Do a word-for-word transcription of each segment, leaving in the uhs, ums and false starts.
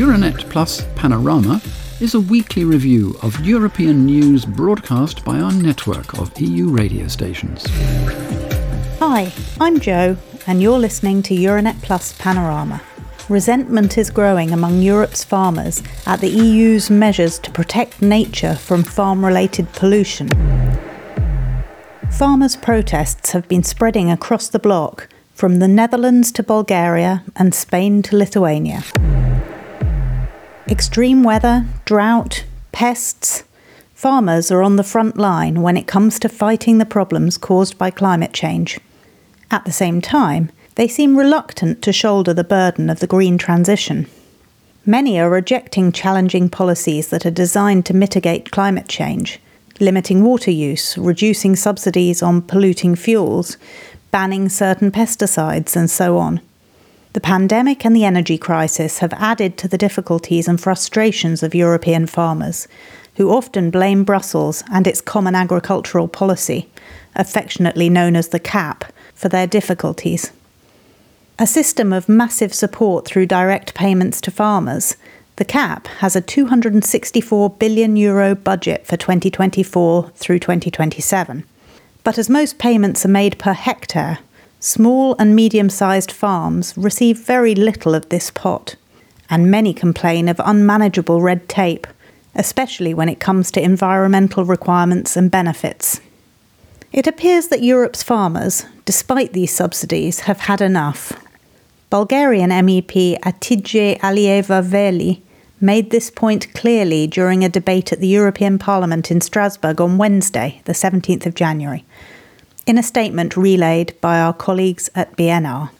Euronet Plus Panorama is a weekly review of European news broadcast by our network of E U radio stations. Hi, I'm Jo, and you're listening to Euronet Plus Panorama. Resentment is growing among Europe's farmers at the E U's measures to protect nature from farm-related pollution. Farmers' protests have been spreading across the bloc, from the Netherlands to Bulgaria and Spain to Lithuania. Extreme weather, drought, pests. Farmers are on the front line when it comes to fighting the problems caused by climate change. At the same time, they seem reluctant to shoulder the burden of the green transition. Many are rejecting challenging policies that are designed to mitigate climate change, limiting water use, reducing subsidies on polluting fuels, banning certain pesticides, and so on. The pandemic and the energy crisis have added to the difficulties and frustrations of European farmers, who often blame Brussels and its Common Agricultural Policy, affectionately known as the CAP, for their difficulties. A system of massive support through direct payments to farmers, the CAP has a two hundred sixty-four billion euro budget for twenty twenty-four through twenty twenty-seven. But as most payments are made per hectare, small and medium-sized farms receive very little of this pot, and many complain of unmanageable red tape, especially when it comes to environmental requirements and benefits. It appears that Europe's farmers, despite these subsidies, have had enough. Bulgarian M E P Atidje Alieva Veli made this point clearly during a debate at the European Parliament in Strasbourg on Wednesday, the seventeenth of January, in a statement relayed by our colleagues at B N R.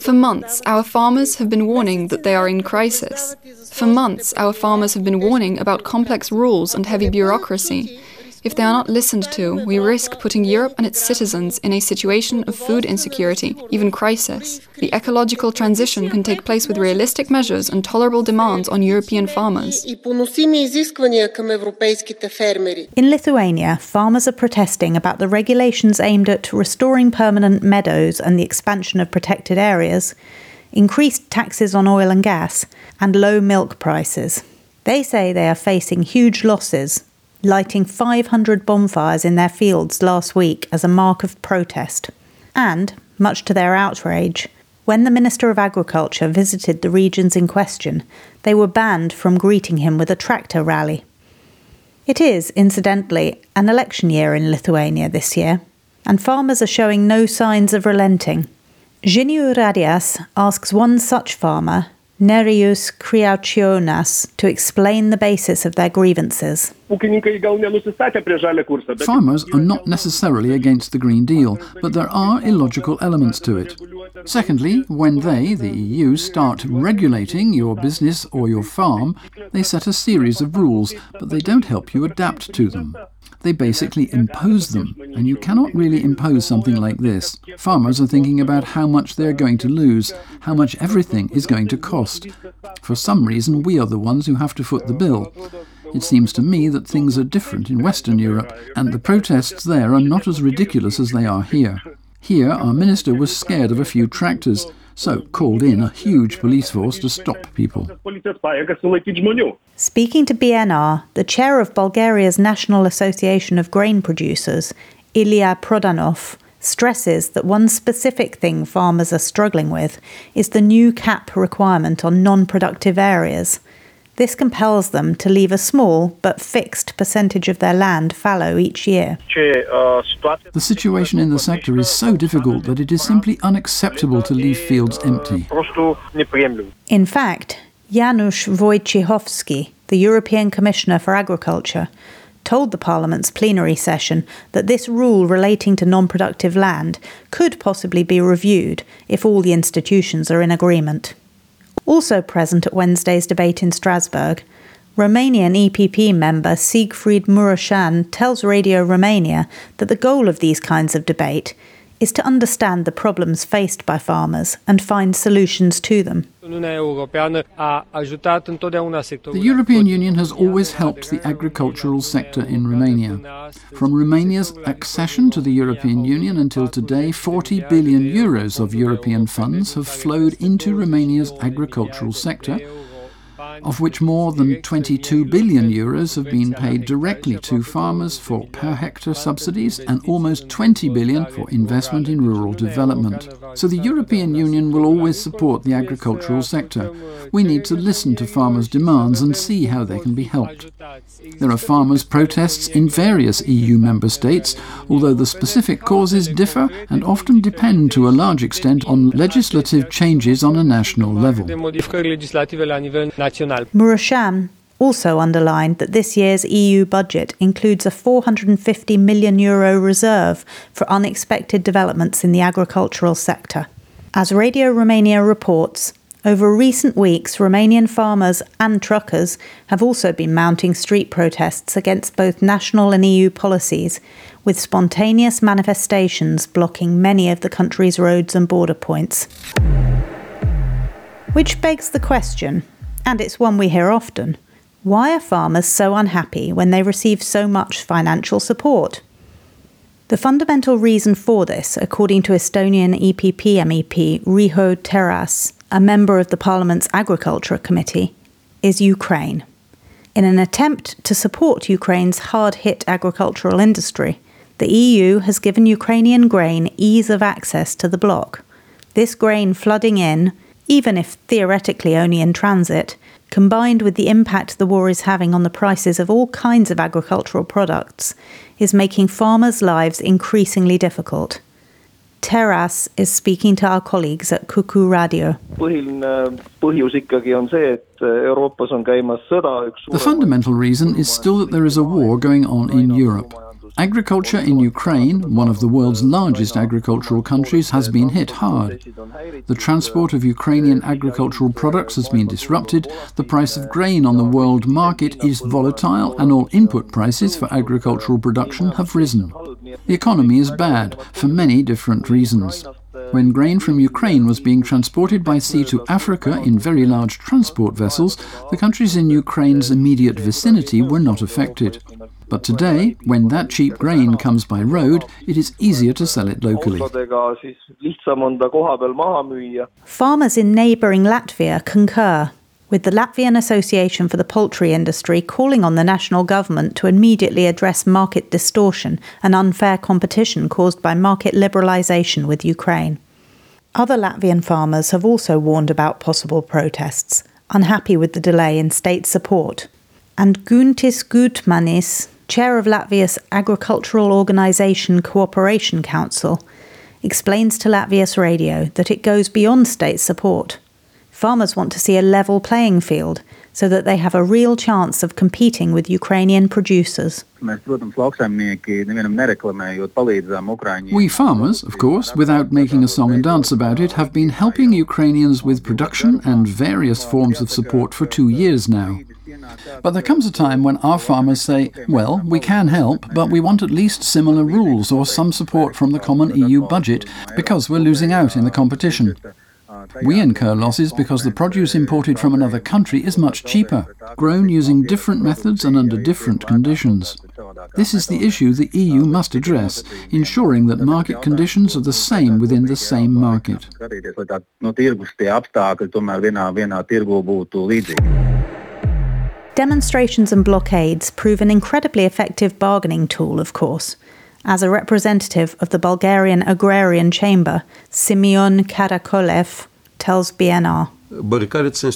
For months, our farmers have been warning that they are in crisis. For months, our farmers have been warning about complex rules and heavy bureaucracy. If they are not listened to, we risk putting Europe and its citizens in a situation of food insecurity, even crisis. The ecological transition can take place with realistic measures and tolerable demands on European farmers. In Lithuania, farmers are protesting about the regulations aimed at restoring permanent meadows and the expansion of protected areas, increased taxes on oil and gas, and low milk prices. They say they are facing huge losses, lighting five hundred bonfires in their fields last week as a mark of protest. And, much to their outrage, when the Minister of Agriculture visited the regions in question, they were banned from greeting him with a tractor rally. It is, incidentally, an election year in Lithuania this year, and farmers are showing no signs of relenting. Jinius Radys asks one such farmer, Nerius Kriaučionas, to explain the basis of their grievances. Farmers are not necessarily against the Green Deal, but there are illogical elements to it. Secondly, when they, the E U, start regulating your business or your farm, they set a series of rules, but they don't help you adapt to them. They basically impose them, and you cannot really impose something like this. Farmers are thinking about how much they're going to lose, how much everything is going to cost. For some reason, we are the ones who have to foot the bill. It seems to me that things are different in Western Europe, and the protests there are not as ridiculous as they are here. Here, our minister was scared of a few tractors, so called in a huge police force to stop people. Speaking to B N R, the chair of Bulgaria's National Association of Grain Producers, Ilya Prodanov, stresses that one specific thing farmers are struggling with is the new CAP requirement on non-productive areas. This compels them to leave a small but fixed percentage of their land fallow each year. The situation in the sector is so difficult that it is simply unacceptable to leave fields empty. In fact, Janusz Wojciechowski, the European Commissioner for Agriculture, told the Parliament's plenary session that this rule relating to non-productive land could possibly be reviewed if all the institutions are in agreement. Also present at Wednesday's debate in Strasbourg, Romanian E P P member Siegfried Mureșan tells Radio Romania that the goal of these kinds of debate is to understand the problems faced by farmers and find solutions to them. The European Union has always helped the agricultural sector in Romania. From Romania's accession to the European Union until today, forty billion euros of European funds have flowed into Romania's agricultural sector, of which more than twenty-two billion euros have been paid directly to farmers for per hectare subsidies and almost twenty billion for investment in rural development. So the European Union will always support the agricultural sector. We need to listen to farmers' demands and see how they can be helped. There are farmers' protests in various E U member states, although the specific causes differ and often depend to a large extent on legislative changes on a national level. Mureșan also underlined that this year's E U budget includes a four hundred fifty million euro reserve for unexpected developments in the agricultural sector. As Radio Romania reports, over recent weeks, Romanian farmers and truckers have also been mounting street protests against both national and E U policies, with spontaneous manifestations blocking many of the country's roads and border points. Which begs the question, and it's one we hear often, why are farmers so unhappy when they receive so much financial support? The fundamental reason for this, according to Estonian E P P M E P Riho Terras, a member of the Parliament's Agriculture Committee, is Ukraine. In an attempt to support Ukraine's hard-hit agricultural industry, the E U has given Ukrainian grain ease of access to the bloc. This grain flooding in, even if theoretically only in transit, combined with the impact the war is having on the prices of all kinds of agricultural products, is making farmers' lives increasingly difficult. Terras is speaking to our colleagues at Kuku Radio. The fundamental reason is still that there is a war going on in Europe. Agriculture in Ukraine, one of the world's largest agricultural countries, has been hit hard. The transport of Ukrainian agricultural products has been disrupted, the price of grain on the world market is volatile, and all input prices for agricultural production have risen. The economy is bad, for many different reasons. When grain from Ukraine was being transported by sea to Africa in very large transport vessels, the countries in Ukraine's immediate vicinity were not affected. But today, when that cheap grain comes by road, it is easier to sell it locally. Farmers in neighbouring Latvia concur, with the Latvian Association for the Poultry Industry calling on the national government to immediately address market distortion and unfair competition caused by market liberalisation with Ukraine. Other Latvian farmers have also warned about possible protests, unhappy with the delay in state support. And Guntis Gutmanis, chair of Latvia's Agricultural Organisation Cooperation Council, explains to Latvia's radio that it goes beyond state support. Farmers want to see a level playing field so that they have a real chance of competing with Ukrainian producers. We farmers, of course, without making a song and dance about it, have been helping Ukrainians with production and various forms of support for two years now. But there comes a time when our farmers say, well, we can help, but we want at least similar rules or some support from the common E U budget, because we're losing out in the competition. We incur losses because the produce imported from another country is much cheaper, grown using different methods and under different conditions. This is the issue the E U must address, ensuring that market conditions are the same within the same market. Demonstrations and blockades prove an incredibly effective bargaining tool, of course, as a representative of the Bulgarian Agrarian Chamber, Simeon Karakolev, tells B N R. Blockades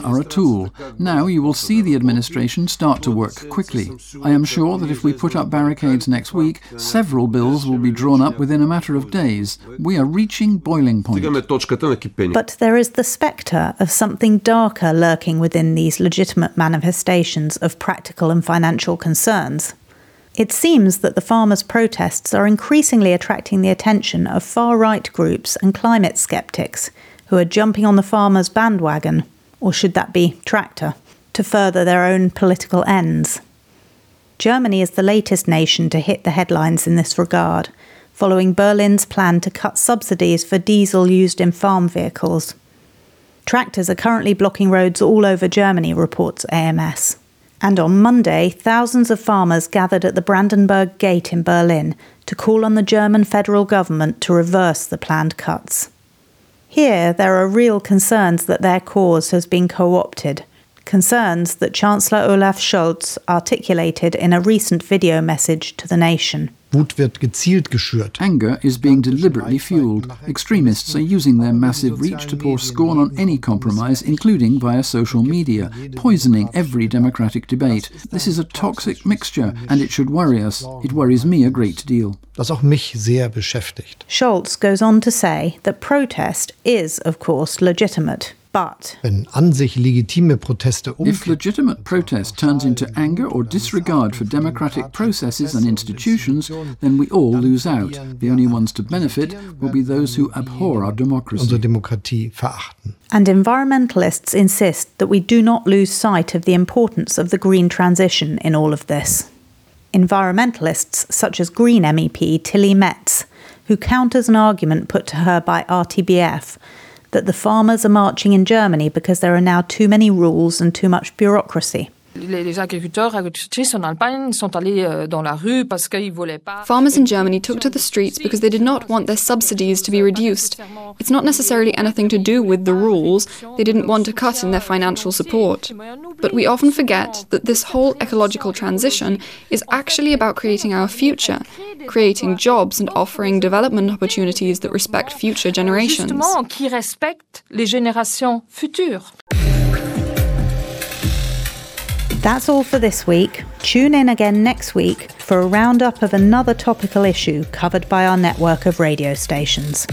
are a tool. Now you will see the administration start to work quickly. I am sure that if we put up barricades next week, several bills will be drawn up within a matter of days. We are reaching boiling point. But there is the spectre of something darker lurking within these legitimate manifestations of practical and financial concerns. It seems that the farmers' protests are increasingly attracting the attention of far-right groups and climate sceptics, who are jumping on the farmers' bandwagon, or should that be tractor, to further their own political ends. Germany is the latest nation to hit the headlines in this regard, following Berlin's plan to cut subsidies for diesel used in farm vehicles. Tractors are currently blocking roads all over Germany, reports A M S. And on Monday, thousands of farmers gathered at the Brandenburg Gate in Berlin to call on the German federal government to reverse the planned cuts. Here, there are real concerns that their cause has been co-opted, concerns that Chancellor Olaf Scholz articulated in a recent video message to the nation. Anger is being deliberately fueled. Extremists are using their massive reach to pour scorn on any compromise, including via social media, poisoning every democratic debate. This is a toxic mixture, and it should worry us. It worries me a great deal. Scholz goes on to say that protest is, of course, legitimate. But if legitimate protest turns into anger or disregard for democratic processes and institutions, then we all lose out. The only ones to benefit will be those who abhor our democracy. And environmentalists insist that we do not lose sight of the importance of the green transition in all of this. Environmentalists such as Green M E P Tilly Metz, who counters an argument put to her by R T B F, that the farmers are marching in Germany because there are now too many rules and too much bureaucracy. Farmers in Germany took to the streets because they did not want their subsidies to be reduced. It's not necessarily anything to do with the rules. They didn't want a cut in their financial support. But we often forget that this whole ecological transition is actually about creating our future, creating jobs and offering development opportunities that respect future generations. That's all for this week. Tune in again next week for a roundup of another topical issue covered by our network of radio stations.